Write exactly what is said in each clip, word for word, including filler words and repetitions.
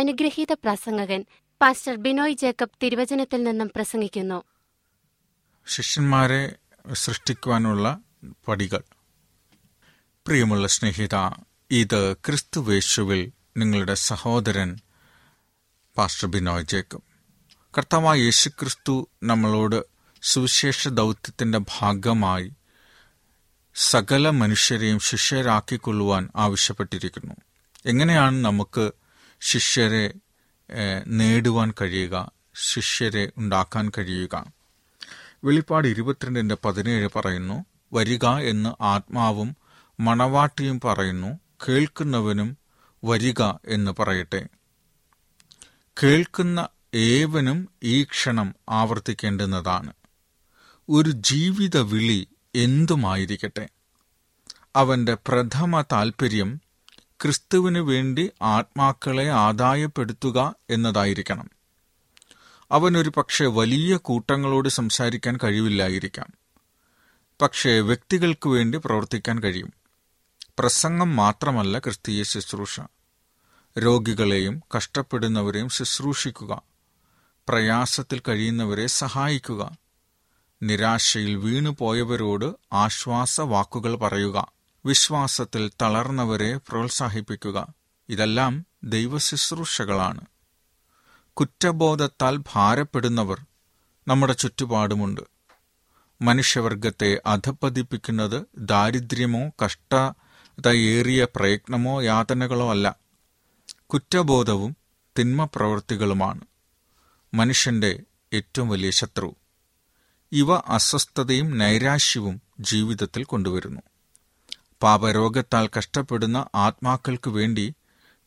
അനുഗ്രഹീത പ്രസംഗകൻ pastor Binoy Jacob തിരുവചനത്തിൽ നിന്നും പ്രസംഗിക്കുന്നു. ശിഷ്യന്മാരെ സൃഷ്ടിക്കുവാനുള്ള പടികൾ. പ്രിയമുള്ള സ്നേഹിത, ഇത് ക്രിസ്തുവേശുവിൽ നിങ്ങളുടെ സഹോദരൻ പാസ്റ്റർ ബിനോയ് ജേക്കബ്. കർത്താവായ യേശുക്രിസ്തു നമ്മളോട് സുവിശേഷ ദൗത്യത്തിൻ്റെ ഭാഗമായി സകല മനുഷ്യരെയും ശിഷ്യരാക്കിക്കൊള്ളുവാൻ ആവശ്യപ്പെട്ടിരിക്കുന്നു. എങ്ങനെയാണ് നമുക്ക് ശിഷ്യരെ നേടുവാൻ കഴിയുക, ശിഷ്യരെ ഉണ്ടാക്കാൻ കഴിയുക? വെളിപ്പാട് ഇരുപത്തിരണ്ടിൻ്റെ പതിനേഴ് പറയുന്നു, വരിക എന്ന് ആത്മാവും മണവാട്ടിയും പറയുന്നു, കേൾക്കുന്നവനും വരിക എന്ന് പറയട്ടെ. കേൾക്കുന്ന ഏവനും ഈ ക്ഷണം ആവർത്തിക്കേണ്ടുന്നതാണ്. ഒരു ജീവിത വിളി എന്തുമായിരിക്കട്ടെ, അവൻ്റെ പ്രഥമ താൽപ്പര്യം ക്രിസ്തുവിനു വേണ്ടി ആത്മാക്കളെ ആദായപ്പെടുത്തുക എന്നതായിരിക്കണം. അവനൊരു പക്ഷേ വലിയ കൂട്ടങ്ങളോട് സംസാരിക്കാൻ കഴിവില്ലായിരിക്കാം, പക്ഷേ വ്യക്തികൾക്ക് വേണ്ടി പ്രവർത്തിക്കാൻ കഴിയും. പ്രസംഗം മാത്രമല്ല ക്രിസ്തീയ ശുശ്രൂഷ. രോഗികളെയും കഷ്ടപ്പെടുന്നവരെയും ശുശ്രൂഷിക്കുക, പ്രയാസത്തിൽ കഴിയുന്നവരെ സഹായിക്കുക, നിരാശയിൽ വീണുപോയവരോട് ആശ്വാസവാക്കുകൾ പറയുക, വിശ്വാസത്തിൽ തളർന്നവരെ പ്രോത്സാഹിപ്പിക്കുക. ഇതെല്ലാം ദൈവശുശ്രൂഷകളാണ്. കുറ്റബോധത്താൽ ഭാരപ്പെടുന്നവർ നമ്മുടെ ചുറ്റുപാടുമുണ്ട്. മനുഷ്യവർഗത്തെ അധപ്പതിപ്പിക്കുന്നത് ദാരിദ്ര്യമോ കഷ്ടതയേറിയ പ്രയത്നമോ യാതനകളോ അല്ല, കുറ്റബോധവും തിന്മപ്രവൃത്തികളുമാണ് മനുഷ്യൻ്റെ ഏറ്റവും വലിയ ശത്രു. ഇവ അസ്വസ്ഥതയും നൈരാശ്യവും ജീവിതത്തിൽ കൊണ്ടുവരുന്നു. പാപരോഗത്താൽ കഷ്ടപ്പെടുന്ന ആത്മാക്കൾക്ക് വേണ്ടി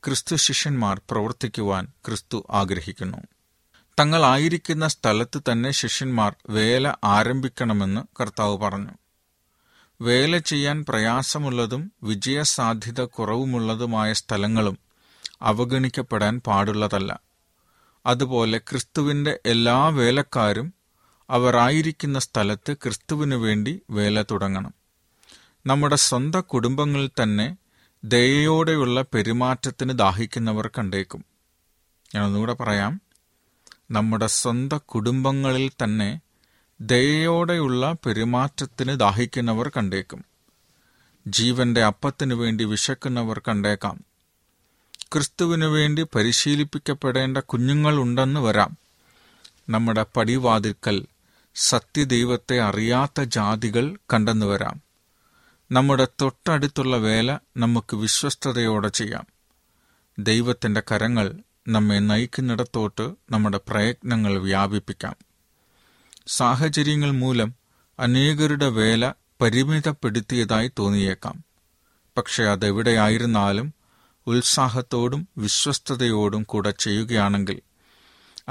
ക്രിസ്തു ശിഷ്യന്മാർ പ്രവർത്തിക്കുവാൻ ക്രിസ്തു ആഗ്രഹിക്കുന്നു. തങ്ങളായിരിക്കുന്ന സ്ഥലത്ത് തന്നെ ശിഷ്യന്മാർ വേല ആരംഭിക്കണമെന്ന് കർത്താവ് പറഞ്ഞു. വേല ചെയ്യാൻ പ്രയാസമുള്ളതും വിജയസാധ്യത കുറവുമുള്ളതുമായ സ്ഥലങ്ങളും അവഗണിക്കപ്പെടാൻ പാടുള്ളതല്ല. അതുപോലെ ക്രിസ്തുവിൻ്റെ എല്ലാ വേലക്കാരും അവർ ആയിരിക്കുന്ന സ്ഥലത്ത് ക്രിസ്തുവിനു വേണ്ടി വേല തുടങ്ങണം. നമ്മുടെ സ്വന്തം കുടുംബങ്ങളിൽ തന്നെ ദയയോടെയുള്ള പെരുമാറ്റത്തിന് ദാഹിക്കുന്നവർ കണ്ടേക്കും. ഞാനൊന്നുകൂടെ പറയാം, നമ്മുടെ സ്വന്തം കുടുംബങ്ങളിൽ തന്നെ ദയയോടെയുള്ള പെരുമാറ്റത്തിന് ദാഹിക്കുന്നവർ കണ്ടേക്കും. ജീവൻ്റെ അപ്പത്തിനു വേണ്ടി വിശക്കുന്നവർ കണ്ടേക്കാം. ക്രിസ്തുവിനു വേണ്ടി പരിശീലിപ്പിക്കപ്പെടേണ്ട കുഞ്ഞുങ്ങളുണ്ടെന്ന് വരാം. നമ്മുടെ പടിവാതിൽക്കൽ സത്യദൈവത്തെ അറിയാത്ത ജാതികൾ കണ്ടെന്നു വരാം. നമ്മുടെ തൊട്ടടുത്തുള്ള വേല നമുക്ക് വിശ്വസ്തയോടെ ചെയ്യാം. ദൈവത്തിൻ്റെ കരങ്ങൾ നമ്മെ നയിക്കുന്നിടത്തോട്ട് നമ്മുടെ പ്രയത്നങ്ങൾ വ്യാപിപ്പിക്കാം. സാഹചര്യങ്ങൾ മൂലം അനേകരുടെ വേല പരിമിതപ്പെടുത്തിയതായി തോന്നിയേക്കാം. പക്ഷേ അതെവിടെയായിരുന്നാലും ഉത്സാഹത്തോടും വിശ്വസ്തയോടും കൂടെ ചെയ്യുകയാണെങ്കിൽ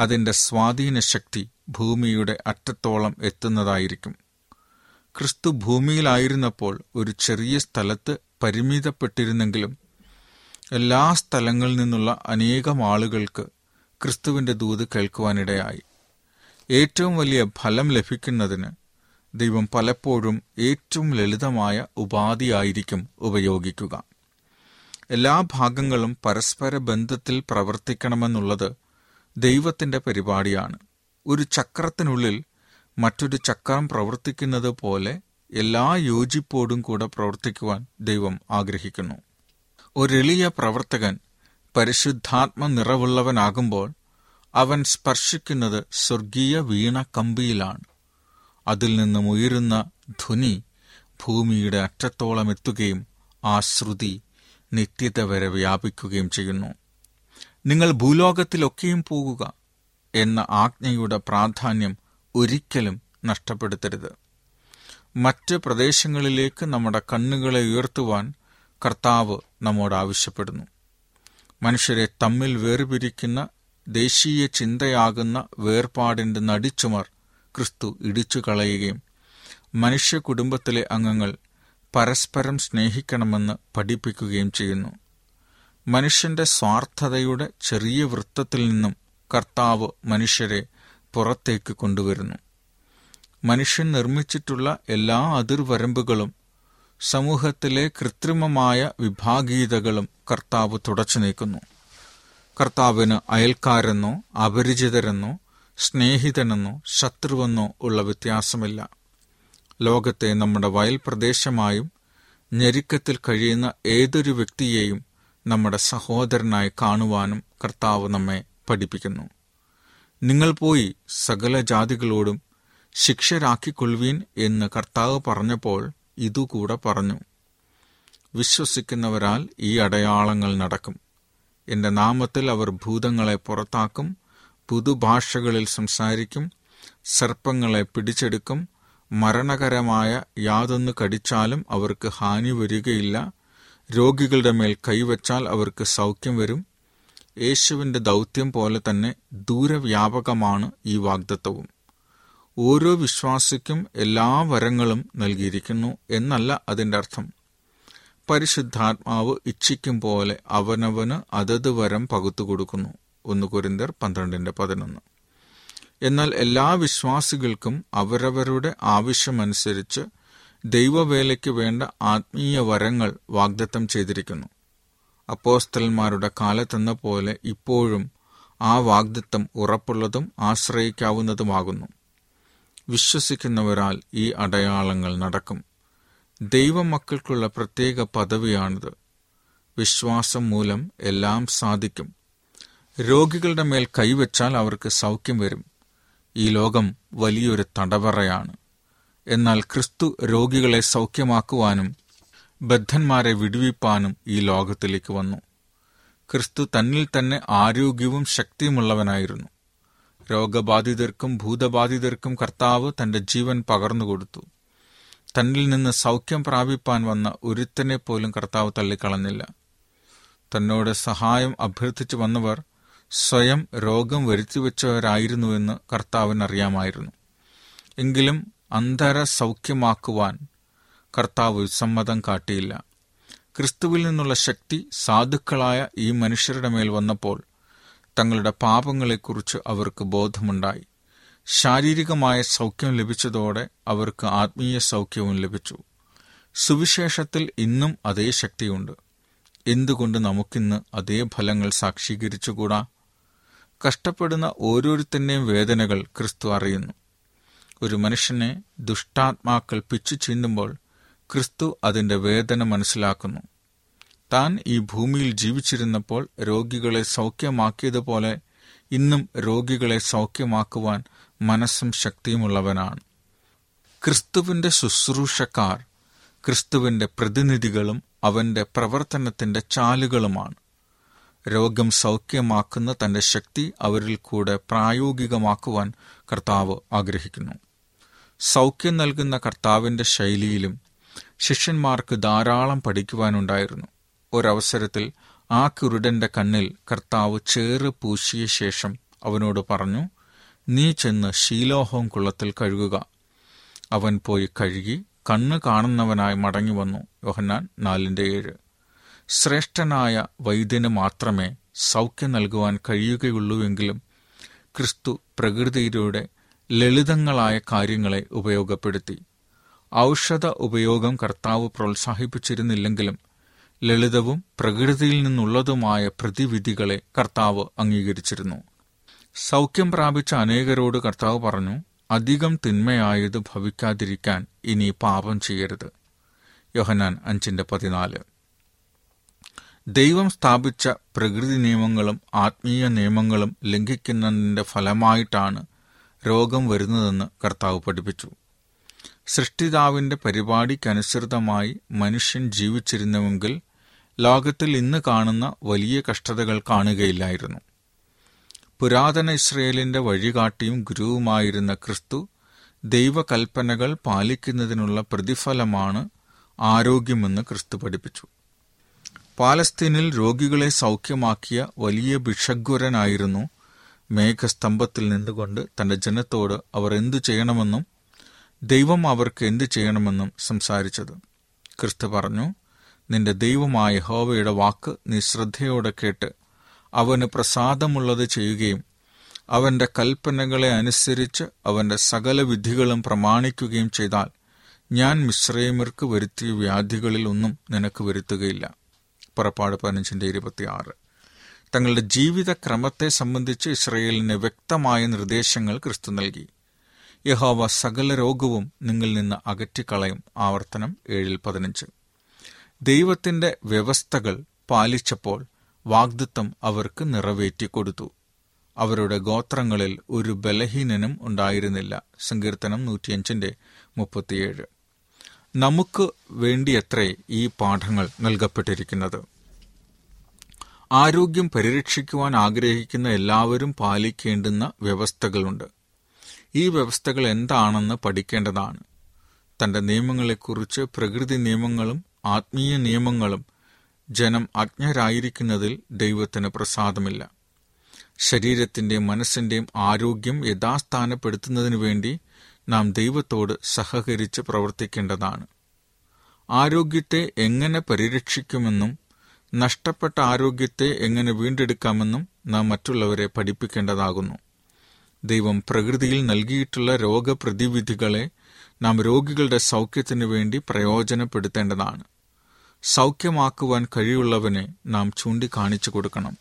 അതിൻ്റെ സ്വാധീനശക്തി ഭൂമിയുടെ അറ്റത്തോളം എത്തുന്നതായിരിക്കും. ക്രിസ്തു ഭൂമിയിലായിരുന്നപ്പോൾ ഒരു ചെറിയ സ്ഥലത്ത് പരിമിതപ്പെട്ടിരുന്നെങ്കിലും എല്ലാ സ്ഥലങ്ങളിൽ നിന്നുള്ള അനേകം ആളുകൾക്ക് ക്രിസ്തുവിൻ്റെ ദൂത് കേൾക്കുവാനിടയായി. ഏറ്റവും വലിയ ഫലം ലഭിക്കുന്നതിന് ദൈവം പലപ്പോഴും ഏറ്റവും ലളിതമായ ഉപാധിയായിരിക്കും ഉപയോഗിക്കുക. എല്ലാ ഭാഗങ്ങളും പരസ്പര ബന്ധത്തിൽ പ്രവർത്തിക്കണമെന്നുള്ളത് ദൈവത്തിൻ്റെ പരിപാടിയാണ്. ഒരു ചക്രത്തിനുള്ളിൽ മറ്റൊരു ചക്രം പ്രവർത്തിക്കുന്നത് പോലെ എല്ലാ യോജിപ്പോടും കൂടെ പ്രവർത്തിക്കുവാൻ ദൈവം ആഗ്രഹിക്കുന്നു. ഒരെളിയ പ്രവർത്തകൻ പരിശുദ്ധാത്മ നിറവുള്ളവനാകുമ്പോൾ അവൻ സ്പർശിക്കുന്നത് സ്വർഗീയ വീണ കമ്പിയിലാണ്. അതിൽ നിന്നും ഉയരുന്ന ധ്വനി ഭൂമിയുടെ അറ്റത്തോളം എത്തുകയും ആ ശ്രുതി നിത്യത വരെ വ്യാപിക്കുകയും ചെയ്യുന്നു. നിങ്ങൾ ഭൂലോകത്തിലൊക്കെയും പോകുക എന്ന ആജ്ഞയുടെ പ്രാധാന്യം ഒരിക്കലും നഷ്ടപ്പെടുത്തരുത്. മറ്റ് പ്രദേശങ്ങളിലേക്ക് നമ്മുടെ കണ്ണുകളെ ഉയർത്തുവാൻ കർത്താവ് നമ്മോട് ആവശ്യപ്പെടുന്നു. മനുഷ്യരെ തമ്മിൽ വേർപിരിക്കുന്ന ദേശീയ ചിന്തയാകുന്ന വേർപാടിൻ്റെ നടിച്ചുമർ ക്രിസ്തു ഇടിച്ചു കളയുകയും മനുഷ്യ കുടുംബത്തിലെ അംഗങ്ങൾ പരസ്പരം സ്നേഹിക്കണമെന്ന് പഠിപ്പിക്കുകയും ചെയ്യുന്നു. മനുഷ്യൻ്റെ സ്വാർത്ഥതയുടെ ചെറിയ വൃത്തത്തിൽ നിന്നും കർത്താവ് മനുഷ്യരെ പുറത്തേക്ക് കൊണ്ടുവരുന്നു. മനുഷ്യൻ നിർമ്മിച്ചിട്ടുള്ള എല്ലാ അതിർവരമ്പുകളും സമൂഹത്തിലെ കൃത്രിമമായ വിഭാഗീയതകളും കർത്താവ് തുടച്ചു നീക്കുന്നു. കർത്താവിന് അയൽക്കാരെന്നോ അപരിചിതരെന്നോ സ്നേഹിതനെന്നോ ശത്രുവെന്നോ ഉള്ള വ്യത്യാസമില്ല. ലോകത്തെ നമ്മുടെ വയൽ പ്രദേശമായും ഞെരുക്കത്തിൽ കഴിയുന്ന ഏതൊരു വ്യക്തിയെയും നമ്മുടെ സഹോദരനായി കാണുവാനും കർത്താവ് നമ്മെ പഠിപ്പിക്കുന്നു. നിങ്ങൾ പോയി സകല ജാതികളോടും ശിക്ഷരാക്കിക്കൊള്ളുവീൻ എന്ന് കർത്താവ് പറഞ്ഞപ്പോൾ ഇതുകൂടെ പറഞ്ഞു, വിശ്വസിക്കുന്നവരാൽ ഈ അടയാളങ്ങൾ നടക്കും. എൻ്റെ നാമത്തിൽ അവർ ഭൂതങ്ങളെ പുറത്താക്കും, പുതുഭാഷകളിൽ സംസാരിക്കും, സർപ്പങ്ങളെ പിടിച്ചെടുക്കും, മരണകരമായ യാതൊന്ന് കടിച്ചാലും അവർക്ക് ഹാനി വരികയില്ല, രോഗികളുടെ മേൽ കൈവച്ചാൽ അവർക്ക് സൗഖ്യം വരും. യേശുവിൻ്റെ ദൗത്യം പോലെ തന്നെ ദൂരവ്യാപകമാണ് ഈ വാഗ്ദത്തവും. ഓരോ വിശ്വാസിക്കും എല്ലാ വരങ്ങളും നൽകിയിരിക്കുന്നു എന്നല്ല അതിൻ്റെ അർത്ഥം. പരിശുദ്ധാത്മാവ് ഇച്ഛിക്കും പോലെ അവനവന് അതത് വരം പകുത്തുകൊടുക്കുന്നു. ഒന്ന് കൊരിന്ത്യർ പന്ത്രണ്ടിൻ്റെ പതിനൊന്ന്. എന്നാൽ എല്ലാ വിശ്വാസികൾക്കും അവരവരുടെ ആവശ്യമനുസരിച്ച് ദൈവവേലയ്ക്ക് വേണ്ട ആത്മീയ വരങ്ങൾ വാഗ്ദത്തം ചെയ്തിരിക്കുന്നു. അപ്പോസ്തലന്മാരുടെ കാലത്തെന്ന പോലെ ഇപ്പോഴും ആ വാഗ്ദത്തം ഉറപ്പുള്ളതും ആശ്രയിക്കാവുന്നതുമാകുന്നു. വിശ്വസിക്കുന്നവരാൽ ഈ അടയാളങ്ങൾ നടക്കും. ദൈവമക്കൾക്കുള്ള പ്രത്യേക പദവിയാണിത്. വിശ്വാസം മൂലം എല്ലാം സാധിക്കും. രോഗികളുടെ മേൽ കൈവച്ചാൽ അവർക്ക് സൗഖ്യം വരും. ഈ ലോകം വലിയൊരു തടവറയാണ്. എന്നാൽ ക്രിസ്തു രോഗികളെ സൗഖ്യമാക്കുവാനും ബദ്ധന്മാരെ വിടുവിപ്പാനും ഈ ലോകത്തിലേക്ക് വന്നു. ക്രിസ്തു തന്നിൽ തന്നെ ആരോഗ്യവും ശക്തിയുമുള്ളവനായിരുന്നു. രോഗബാധിതർക്കും ഭൂതബാധിതർക്കും കർത്താവ് തൻ്റെ ജീവൻ പകർന്നുകൊടുത്തു. തന്നിൽ നിന്ന് സൗഖ്യം പ്രാപിപ്പാൻ വന്ന ഒരുത്തനെ പോലും കർത്താവ് തള്ളിക്കളഞ്ഞില്ല. തന്നോട് സഹായം അഭ്യർത്ഥിച്ചു വന്നവർ സ്വയം രോഗം വരുത്തിവെച്ചവരായിരുന്നുവെന്ന് കർത്താവിനറിയാമായിരുന്നു. എങ്കിലും അന്ധര സൗഖ്യമാക്കുവാൻ കർത്താവ് സമ്മതം കാട്ടിയില്ല. ക്രിസ്തുവിൽ നിന്നുള്ള ശക്തി സാധുക്കളായ ഈ മനുഷ്യരുടെ മേൽ വന്നപ്പോൾ തങ്ങളുടെ പാപങ്ങളെക്കുറിച്ച് അവർക്ക് ബോധമുണ്ടായി. ശാരീരികമായ സൗഖ്യം ലഭിച്ചതോടെ അവർക്ക് ആത്മീയ സൗഖ്യവും ലഭിച്ചു. സുവിശേഷത്തിൽ ഇന്നും അതേ ശക്തിയുണ്ട്. എന്തുകൊണ്ട് നമുക്കിന്ന് അതേ ഫലങ്ങൾ സാക്ഷീകരിച്ചുകൂടാ? കഷ്ടപ്പെടുന്ന ഓരോരുത്തൻ്റെയും വേദനകൾ ക്രിസ്തു അറിയുന്നു. ഒരു മനുഷ്യനെ ദുഷ്ടാത്മാക്കൾ പിച്ചു ചീന്തുമ്പോൾ ക്രിസ്തു അതിൻ്റെ വേദന മനസ്സിലാക്കുന്നു. താൻ ഈ ഭൂമിയിൽ ജീവിച്ചിരുന്നപ്പോൾ രോഗികളെ സൗഖ്യമാക്കിയതുപോലെ ഇന്നും രോഗികളെ സൗഖ്യമാക്കുവാൻ മനസ്സും ശക്തിയുമുള്ളവനാണ്. ക്രിസ്തുവിൻ്റെ ശുശ്രൂഷക്കാർ ക്രിസ്തുവിൻ്റെ പ്രതിനിധികളും അവൻ്റെ പ്രവർത്തനത്തിൻ്റെ ചാലുകളുമാണ്. രോഗം സൗഖ്യമാക്കുന്ന തൻ്റെ ശക്തി അവരിൽ കൂടെ പ്രായോഗികമാക്കുവാൻ കർത്താവ് ആഗ്രഹിക്കുന്നു. സൗഖ്യം നൽകുന്ന കർത്താവിൻ്റെ ശൈലിയിലും ശിഷ്യന്മാർക്ക് ധാരാളം പഠിക്കുവാനുണ്ടായിരുന്നു. ഒരവസരത്തിൽ ആ കുരുടൻ്റെ കണ്ണിൽ കർത്താവ് ചേറ് പൂശിയ ശേഷം അവനോട് പറഞ്ഞു, നീ ചെന്ന് ശീലോഹം കുളത്തിൽ കഴുകുക. അവൻ പോയി കഴുകി കണ്ണ് കാണുന്നവനായി മടങ്ങി വന്നു. യോഹന്നാൻ നാലിൻ്റെ ഏഴ്. ശ്രേഷ്ഠനായ വൈദ്യന് മാത്രമേ സൗഖ്യം നൽകുവാൻ കഴിയുകയുള്ളൂവെങ്കിലും ക്രിസ്തു പ്രകൃതിയുടെ ലളിതങ്ങളായ കാര്യങ്ങളെ ഉപയോഗപ്പെടുത്തി. ഔഷധ ഉപയോഗം കർത്താവ് പ്രോത്സാഹിപ്പിച്ചിരുന്നില്ലെങ്കിലും ലളിതവും പ്രകൃതിയിൽ നിന്നുള്ളതുമായ പ്രതിവിധികളെ കർത്താവ് അംഗീകരിച്ചിരുന്നു. സൗഖ്യം പ്രാപിച്ച അനേകരോട് കർത്താവ് പറഞ്ഞു, അധികം തിന്മയായത് ഭവിക്കാതിരിക്കാൻ ഇനി പാപം ചെയ്യരുത്. യോഹന്നാൻ അഞ്ചിൻ്റെ പതിനാല്. ദൈവം സ്ഥാപിച്ച പ്രകൃതി നിയമങ്ങളും ആത്മീയ നിയമങ്ങളും ലംഘിക്കുന്നതിൻ്റെ ഫലമായിട്ടാണ് രോഗം വരുന്നതെന്ന് കർത്താവ് പഠിപ്പിച്ചു. സൃഷ്ടിതാവിൻ്റെ പരിപാടിക്കനുസൃതമായി മനുഷ്യൻ ജീവിച്ചിരുന്നുവെങ്കിൽ ലോകത്തിൽ ഇന്ന് കാണുന്ന വലിയ കഷ്ടതകൾ കാണുകയില്ലായിരുന്നു. പുരാതന ഇസ്രയേലിൻ്റെ വഴികാട്ടിയും ഗുരുവുമായിരുന്ന ക്രിസ്തു ദൈവകൽപ്പനകൾ പാലിക്കുന്നതിനുള്ള പ്രതിഫലമാണ് ആരോഗ്യമെന്ന് ക്രിസ്തു പഠിപ്പിച്ചു. പാലസ്തീനിൽ രോഗികളെ സൗഖ്യമാക്കിയ വലിയ ഭിഷഗ്വരനായിരുന്നു മേഘസ്തംഭത്തിൽ നിന്നുകൊണ്ട് തൻ്റെ ജനത്തോട് അവർ എന്തു ചെയ്യണമെന്നും ദൈവം അവർക്ക് എന്തു ചെയ്യണമെന്നും സംസാരിച്ചത്. ക്രിസ്തു പറഞ്ഞു, നിന്റെ ദൈവമായ യഹോവയുടെ വാക്ക് നീ ശ്രദ്ധയോടെ കേട്ട് അവന് പ്രസാദമുള്ളത് ചെയ്യുകയും അവൻ്റെ കൽപ്പനകളെ അനുസരിച്ച് അവൻ്റെ സകല വിധികളും പ്രമാണിക്കുകയും ചെയ്താൽ ഞാൻ മിശ്രയമിർക്ക് വരുത്തിയ വ്യാധികളിൽ ഒന്നും നിനക്ക് വരുത്തുകയില്ല. പുറപ്പാട് പതിനഞ്ചിൻ്റെ ഇരുപത്തിയാറ്. തങ്ങളുടെ ജീവിത ക്രമത്തെ സംബന്ധിച്ച് ഇസ്രയേലിന് വ്യക്തമായ നിർദ്ദേശങ്ങൾ ക്രിസ്തു നൽകി. യഹോവ സകല രോഗവും നിങ്ങളിൽ നിന്ന് അകറ്റിക്കളയും. ആവർത്തനം ഏഴിൽ പതിനഞ്ച്. ദൈവത്തിൻ്റെ വ്യവസ്ഥകൾ പാലിച്ചപ്പോൾ വാഗ്ദത്തം അവർക്ക് നിറവേറ്റിക്കൊടുത്തു. അവരുടെ ഗോത്രങ്ങളിൽ ഒരു ബലഹീനനും ഉണ്ടായിരുന്നില്ല. സങ്കീർത്തനം നൂറ്റിയഞ്ചിൻ്റെ മുപ്പത്തിയേഴ്. നമുക്ക് വേണ്ടിയത്രേ ഈ പാഠങ്ങൾ നൽകപ്പെട്ടിരിക്കുന്നത്. ആരോഗ്യം പരിരക്ഷിക്കുവാൻ ആഗ്രഹിക്കുന്ന എല്ലാവരും പാലിക്കേണ്ടുന്ന വ്യവസ്ഥകളുണ്ട്. ഈ വ്യവസ്ഥകൾ എന്താണെന്ന് പഠിക്കേണ്ടതാണ്. തൻ്റെ നിയമങ്ങളെക്കുറിച്ച് പ്രകൃതി നിയമങ്ങളും ആത്മീയ നിയമങ്ങളും ജനം അജ്ഞരായിരിക്കുന്നതിൽ ദൈവത്തിന് പ്രസാദമില്ല. ശരീരത്തിൻ്റെയും മനസ്സിൻ്റെയും ആരോഗ്യം യഥാസ്ഥാനപ്പെടുത്തുന്നതിനു വേണ്ടി നാം ദൈവത്തോട് സഹകരിച്ച് പ്രവർത്തിക്കേണ്ടതാണ്. ആരോഗ്യത്തെ എങ്ങനെ പരിരക്ഷിക്കുമെന്നും നഷ്ടപ്പെട്ട ആരോഗ്യത്തെ എങ്ങനെ വീണ്ടെടുക്കാമെന്നും നാം മറ്റുള്ളവരെ പഠിപ്പിക്കേണ്ടതാകുന്നു. ദൈവം പ്രകൃതിയിൽ നൽകിയിട്ടുള്ള രോഗപ്രതിവിധികളെ നാം രോഗികളുടെ സൗഖ്യത്തിനു വേണ്ടി പ്രയോജനപ്പെടുത്തേണ്ടതാണ്. സൗഖ്യമാക്കുവാൻ കഴിവുള്ളവനെ നാം ചൂണ്ടിക്കാണിച്ചു കൊടുക്കണം.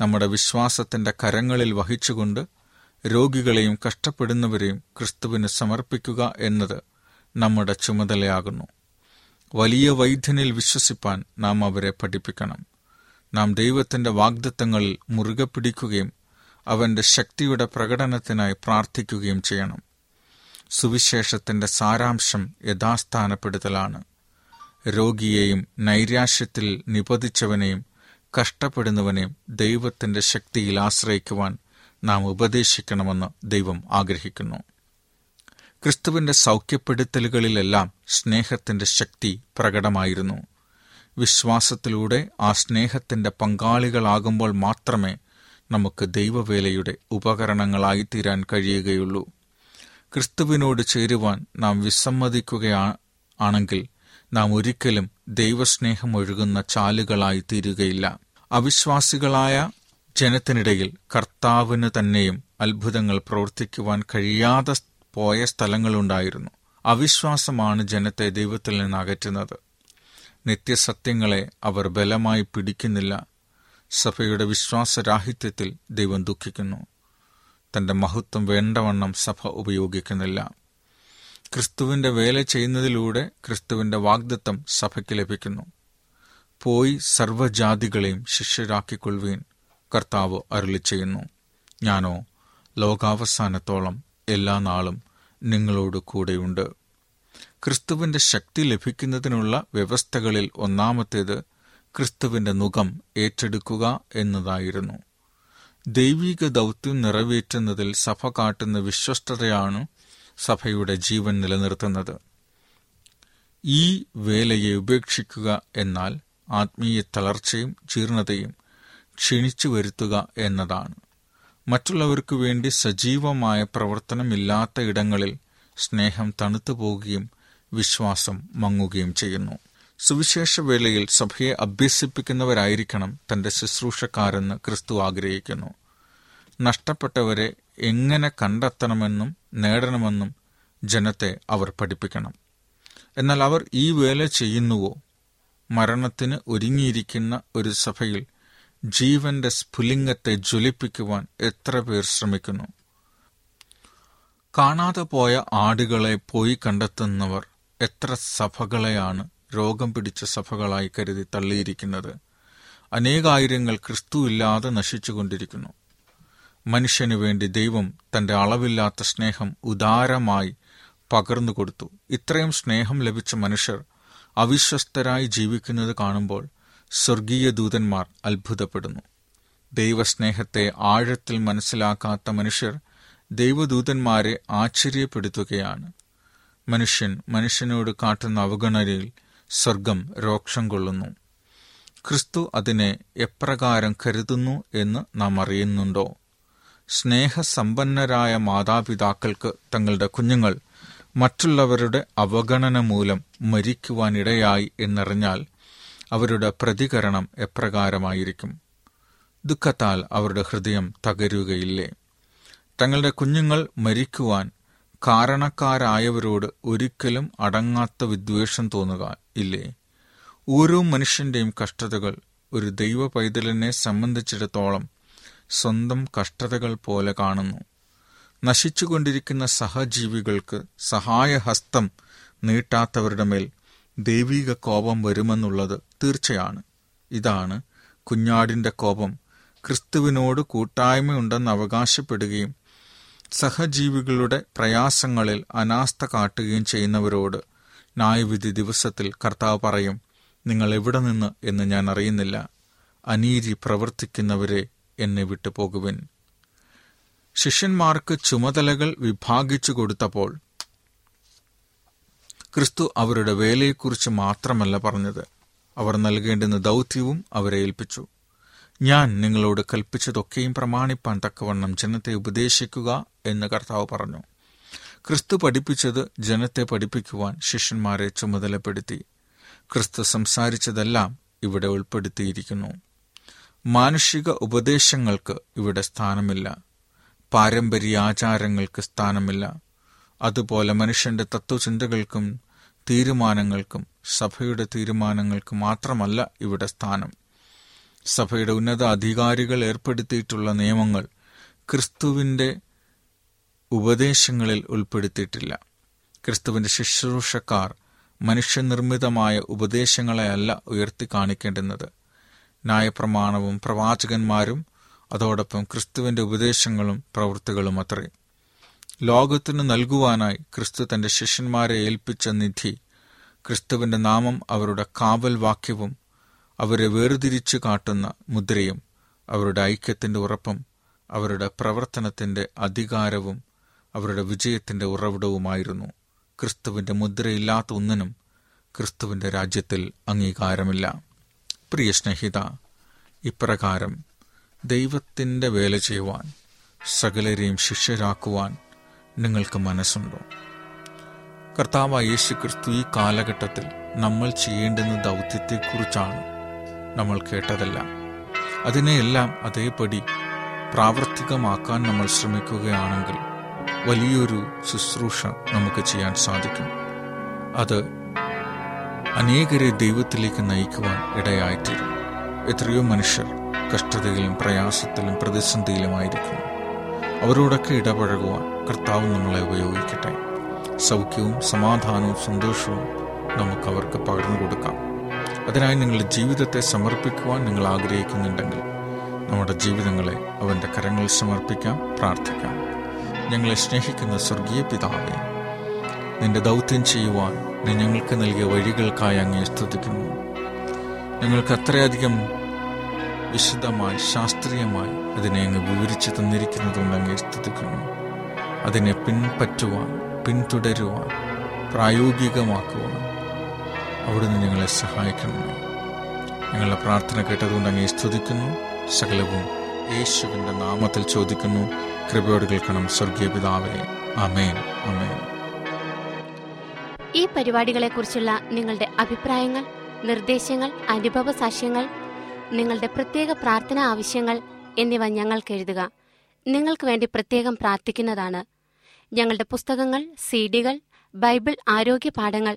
നമ്മുടെ വിശ്വാസത്തിൻ്റെ കരങ്ങളിൽ വഹിച്ചുകൊണ്ട് രോഗികളെയും കഷ്ടപ്പെടുന്നവരെയും ക്രിസ്തുവിന് സമർപ്പിക്കുക എന്നത് നമ്മുടെ ചുമതലയാകുന്നു. വലിയ വൈദ്യനിൽ വിശ്വസിപ്പാൻ നാം അവരെ പഠിപ്പിക്കണം. നാം ദൈവത്തിൻ്റെ വാഗ്ദത്തങ്ങളിൽ മുറുകെ പിടിക്കുകയും അവൻ്റെ ശക്തിയുടെ പ്രകടനത്തിനായി പ്രാർത്ഥിക്കുകയും ചെയ്യണം. സുവിശേഷത്തിൻ്റെ സാരാംശം യഥാസ്ഥാനപ്പെടുത്തലാണ്. രോഗിയെയും നൈരാശ്യത്തിൽ നിപതിച്ചവനെയും കഷ്ടപ്പെടുന്നവനെയും ദൈവത്തിൻ്റെ ശക്തിയിൽ ആശ്രയിക്കുവാൻ നാം ഉപദേശിക്കണമെന്ന് ദൈവം ആഗ്രഹിക്കുന്നു. ക്രിസ്തുവിൻ്റെ സൗഖ്യപ്പെടുത്തലുകളിലെല്ലാം സ്നേഹത്തിൻ്റെ ശക്തി പ്രകടമായിരുന്നു. വിശ്വാസത്തിലൂടെ ആ സ്നേഹത്തിൻ്റെ പങ്കാളികളാകുമ്പോൾ മാത്രമേ നമുക്ക് ദൈവവേലയുടെ ഉപകരണങ്ങളായി തീരാൻ കഴിയുകയുള്ളൂ. ക്രിസ്തുവിനോട് ചേരുവാൻ നാം വിസമ്മതിക്കുകയാണെങ്കിൽ നാം ഒരിക്കലും ദൈവസ്നേഹം ഒഴുകുന്ന ചാലുകളായി തീരുകയില്ല. അവിശ്വാസികളായ ജനത്തിനിടയിൽ കർത്താവിന് തന്നെയും അത്ഭുതങ്ങൾ പ്രവർത്തിക്കുവാൻ കഴിയാതെ പോയ സ്ഥലങ്ങളുണ്ടായിരുന്നു. അവിശ്വാസമാണ് ജനത്തെ ദൈവത്തിൽ നിന്ന് അകറ്റുന്നത്. നിത്യസത്യങ്ങളെ അവർ ബലമായി പിടിക്കുന്നില്ല. സഭയുടെ വിശ്വാസരാഹിത്യത്തിൽ ദൈവം ദുഃഖിക്കുന്നു. തൻ്റെ മഹത്വം വേണ്ടവണ്ണം സഭ ഉപയോഗിക്കുന്നില്ല. ക്രിസ്തുവിൻ്റെ വേല ചെയ്യുന്നതിലൂടെ ക്രിസ്തുവിൻ്റെ വാഗ്ദത്തം സഭയ്ക്ക് ലഭിക്കുന്നു. പോയി സർവ്വജാതികളെയും ശിഷ്യരാക്കിക്കൊള്ളുവീൻ, കർത്താവ് അരുളി ചെയ്യുന്നു. ഞാനോ ലോകാവസാനത്തോളം എല്ലാ നാളും നിങ്ങളോട് കൂടെയുണ്ട്. ക്രിസ്തുവിൻ്റെ ശക്തി ലഭിക്കുന്നതിനുള്ള വ്യവസ്ഥകളിൽ ഒന്നാമത്തേത് ക്രിസ്തുവിൻ്റെ മുഖം ഏറ്റെടുക്കുക എന്നതായിരുന്നു. ദൈവിക ദൗത്യം നിറവേറ്റുന്നതിൽ സഭ കാട്ടുന്ന വിശ്വസ്തതയാണ് സഭയുടെ ജീവൻ നിലനിർത്തുന്നത്. ഈ വേലയെ ഉപേക്ഷിക്കുക എന്നാൽ ആത്മീയ തളർച്ചയും ജീർണതയും ക്ഷീണിച്ചു വരുത്തുക എന്നതാണ്. മറ്റുള്ളവർക്ക് വേണ്ടി സജീവമായ പ്രവർത്തനമില്ലാത്ത ഇടങ്ങളിൽ സ്നേഹം തണുത്തു പോകുകയും വിശ്വാസം മങ്ങുകയും ചെയ്യുന്നു. സുവിശേഷ വേലയിൽ സഭയെ അഭ്യസിപ്പിക്കുന്നവരായിരിക്കണം തൻ്റെ ശുശ്രൂഷക്കാരെന്ന് ക്രിസ്തു ആഗ്രഹിക്കുന്നു. നഷ്ടപ്പെട്ടവരെ എങ്ങനെ കണ്ടെത്തണമെന്നും നേടണമെന്നും ജനത്തെ അവർ പഠിപ്പിക്കണം. എന്നാൽ അവർ ഈ വേല ചെയ്യുന്നുവോ? മരണത്തിന് ഒരുങ്ങിയിരിക്കുന്ന ഒരു സഭയിൽ ജീവന്റെ സ്ഫുലിംഗത്തെ ജ്വലിപ്പിക്കുവാൻ എത്ര പേർ ശ്രമിക്കുന്നു? കാണാതെ പോയ ആടുകളെ പോയി കണ്ടെത്തുന്നവർ എത്ര സഭകളെയാണ് രോഗം പിടിച്ച സഭകളായി കരുതി തള്ളിയിരിക്കുന്നത്? അനേകായിരങ്ങൾ ക്രിസ്തുവില്ലാതെ നശിച്ചുകൊണ്ടിരിക്കുന്നു. മനുഷ്യനു വേണ്ടി ദൈവം തൻ്റെ അളവില്ലാത്ത സ്നേഹം ഉദാരമായി പകർന്നു കൊടുത്തു. ഇത്രയും സ്നേഹം ലഭിച്ച മനുഷ്യർ അവിശ്വസ്തരായി ജീവിക്കുന്നത് കാണുമ്പോൾ സ്വർഗീയ ദൂതന്മാർ അത്ഭുതപ്പെടുന്നു. ദൈവസ്നേഹത്തെ ആഴത്തിൽ മനസ്സിലാക്കാത്ത മനുഷ്യർ ദൈവദൂതന്മാരെ ആശ്ചര്യപ്പെടുത്തുകയാണ്. മനുഷ്യൻ മനുഷ്യനോട് കാട്ടുന്ന അവഗണനയിൽ സ്വർഗം രോക്ഷം കൊള്ളുന്നു. ക്രിസ്തു അതിനെ എപ്രകാരം കരുതുന്നു എന്ന് നാം അറിയുന്നുണ്ടോ? സ്നേഹസമ്പന്നരായ മാതാപിതാക്കൾക്ക് തങ്ങളുടെ കുഞ്ഞുങ്ങൾ മറ്റുള്ളവരുടെ അവഗണന മൂലം മരിക്കുവാനിടയായി എന്നറിഞ്ഞാൽ അവരുടെ പ്രതികരണം എപ്രകാരമായിരിക്കും? ദുഃഖത്താൽ അവരുടെ ഹൃദയം തകരുകയില്ലേ? തങ്ങളുടെ കുഞ്ഞുങ്ങൾ മരിക്കുവാൻ കാരണക്കാരായവരോട് ഒരിക്കലും അടങ്ങാത്ത വിദ്വേഷം തോന്നുക ഇല്ലേ? ഓരോ മനുഷ്യൻ്റെയും കഷ്ടതകൾ ഒരു ദൈവ പൈതലിനെ സംബന്ധിച്ചിടത്തോളം സ്വന്തം കഷ്ടതകൾ പോലെ കാണുന്നു. നശിച്ചുകൊണ്ടിരിക്കുന്ന സഹജീവികൾക്ക് സഹായഹസ്തം നീട്ടാത്തവരുടെ മേൽ ദൈവിക കോപം വരുമെന്നുള്ളത് തീർച്ചയാണ്. ഇതാണ് കുഞ്ഞാടിൻ്റെ കോപം. ക്രിസ്തുവിനോട് കൂട്ടായ്മയുണ്ടെന്ന് അവകാശപ്പെടുകയും സഹജീവികളുടെ പ്രയാസങ്ങളിൽ അനാസ്ഥ കാട്ടുകയും ചെയ്യുന്നവരോട് ന്യായവിധി ദിവസത്തിൽ കർത്താവ് പറയും, നിങ്ങൾ എവിടെ നിന്ന് എന്ന് ഞാൻ അറിയുന്നില്ല, അനീതി പ്രവർത്തിക്കുന്നവരെ എന്നെ വിട്ടു പോകുവിൻ. ശിഷ്യന്മാർക്ക് ചുമതലകൾ വിഭാഗിച്ചു കൊടുത്തപ്പോൾ ക്രിസ്തു അവരുടെ വേലയെക്കുറിച്ച് മാത്രമല്ല പറഞ്ഞത്, അവർ നൽകേണ്ടുന്ന ദൗത്യവും അവരെ ഏൽപ്പിച്ചു. ഞാൻ നിങ്ങളോട് കൽപ്പിച്ചതൊക്കെയും പ്രമാണിപ്പാൻ തക്കവണ്ണം ജനത്തെ ഉപദേശിക്കുക എന്ന് കർത്താവ് പറഞ്ഞു. ക്രിസ്തു പഠിപ്പിച്ചത് ജനത്തെ പഠിപ്പിക്കുവാൻ ശിഷ്യന്മാരെ ചുമതലപ്പെടുത്തി. ക്രിസ്തു സംസാരിച്ചതെല്ലാം ഇവിടെ ഉൾപ്പെടുത്തിയിരിക്കുന്നു. മാനുഷിക ഉപദേശങ്ങൾക്ക് ഇവിടെ സ്ഥാനമില്ല. പാരമ്പര്യാചാരങ്ങൾക്ക് സ്ഥാനമില്ല. അതുപോലെ മനുഷ്യൻ്റെ തത്വചിന്തകൾക്കും തീരുമാനങ്ങൾക്കും സഭയുടെ തീരുമാനങ്ങൾക്ക് മാത്രമല്ല ഇവിടെ സ്ഥാനം. സഭയുടെ ഉന്നത അധികാരികൾ ഏർപ്പെടുത്തിയിട്ടുള്ള നിയമങ്ങൾ ക്രിസ്തുവിൻ്റെ ഉപദേശങ്ങളിൽ ഉൾപ്പെടുത്തിയിട്ടില്ല. ക്രിസ്തുവിൻ്റെ ശുശ്രൂഷക്കാർ മനുഷ്യനിർമ്മിതമായ ഉപദേശങ്ങളെയല്ല ഉയർത്തി കാണിക്കേണ്ടുന്നത്. ന്യായപ്രമാണവും പ്രവാചകന്മാരും അതോടൊപ്പം ക്രിസ്തുവിൻ്റെ ഉപദേശങ്ങളും പ്രവൃത്തികളും അത്രേ. ലോകത്തിന് നൽകുവാനായി ക്രിസ്തു തൻ്റെ ശിഷ്യന്മാരെ ഏൽപ്പിച്ച നിധി, ക്രിസ്തുവിൻ്റെ നാമം അവരുടെ കാവൽ വാക്യവും അവരെ വേർതിരിച്ചു കാട്ടുന്ന മുദ്രയും അവരുടെ ഐക്യത്തിൻ്റെ ഉറപ്പും അവരുടെ പ്രവർത്തനത്തിൻ്റെ അധികാരവും അവരുടെ വിജയത്തിൻ്റെ ഉറവിടവുമായിരുന്നു. ക്രിസ്തുവിൻ്റെ മുദ്രയില്ലാത്ത ഒന്നിനും ക്രിസ്തുവിൻ്റെ രാജ്യത്തിൽ അംഗീകാരമില്ല. പ്രിയ സ്നേഹിത, ഇപ്രകാരം ദൈവത്തിൻ്റെ വേല ചെയ്യുവാൻ, സകലരെയും ശിഷ്യരാക്കുവാൻ നിങ്ങൾക്ക് മനസ്സുണ്ടോ? കർത്താവായ യേശു ക്രിസ്തു ഈ കാലഘട്ടത്തിൽ നമ്മൾ ചെയ്യേണ്ടുന്ന ദൗത്യത്തെക്കുറിച്ചാണ് നമ്മൾ കേട്ടതെല്ലാം. അതിനെയെല്ലാം അതേപടി പ്രാവർത്തികമാക്കാൻ നമ്മൾ ശ്രമിക്കുകയാണെങ്കിൽ വലിയൊരു ശുശ്രൂഷ നമുക്ക് ചെയ്യാൻ സാധിക്കും. അത് അനേകരെ ദൈവത്തിലേക്ക് നയിക്കുവാൻ ഇടയായിത്തീരും. എത്രയോ മനുഷ്യർ കഷ്ടതയിലും പ്രയാസത്തിലും പ്രതിസന്ധിയിലുമായിരിക്കുന്നു. അവരോടൊക്കെ ഇടപഴകുവാൻ കർത്താവ് നമ്മളെ ഉപയോഗിക്കട്ടെ. സൗഖ്യവും സമാധാനവും സന്തോഷവും നമുക്കവർക്ക് പകർന്നു കൊടുക്കാം. അതിനായി നിങ്ങളുടെ ജീവിതത്തെ സമർപ്പിക്കുവാൻ നിങ്ങൾ ആഗ്രഹിക്കുന്നുണ്ടെങ്കിൽ നമ്മുടെ ജീവിതങ്ങളെ അവൻ്റെ കരങ്ങളിൽ സമർപ്പിക്കാം, പ്രാർത്ഥിക്കാം. ഞങ്ങളെ സ്നേഹിക്കുന്ന സ്വർഗീയ പിതാവേ, നിന്റെ ദൗത്യം ചെയ്യുവാൻ നീ ഞങ്ങൾക്ക് നൽകിയ വഴികൾക്കായി അങ്ങയെ സ്തുതിക്കുന്നു. ഞങ്ങൾക്ക് അത്രയധികം വിശദമായി ശാസ്ത്രീയമായി അതിനെ അങ്ങ് വിവരിച്ചു തന്നിരിക്കുന്നതുകൊണ്ട് അങ്ങയെ സ്തുതിക്കുന്നു. അതിനെ പിൻപറ്റുവാൻ, പിന്തുടരുവാൻ, പ്രായോഗികമാക്കുവാൻ അവിടുന്ന് ഞങ്ങളെ സഹായിക്കണമേ. ഞങ്ങളുടെ പ്രാർത്ഥന കേട്ടതുകൊണ്ട് അങ്ങയെ സ്തുതിക്കുന്നു. സകലവും യേശുവിൻ്റെ നാമത്തിൽ ചോദിക്കുന്നു, കൃപയോടെ കേൾക്കണം സ്വർഗീയ പിതാവേ. ആമേൻ, ആമേൻ. ഈ പരിപാടികളെക്കുറിച്ചുള്ള നിങ്ങളുടെ അഭിപ്രായങ്ങൾ, നിർദ്ദേശങ്ങൾ, അനുഭവ സാക്ഷ്യങ്ങൾ, നിങ്ങളുടെ പ്രത്യേക പ്രാർത്ഥന ആവശ്യങ്ങൾ എന്നിവ ഞങ്ങൾക്ക് എഴുതുക. നിങ്ങൾക്ക് വേണ്ടി പ്രത്യേകം പ്രാർത്ഥിക്കുന്നതാണ്. ഞങ്ങളുടെ പുസ്തകങ്ങൾ, സി ഡികൾ, ബൈബിൾ ആരോഗ്യ പാഠങ്ങൾ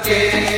Okay.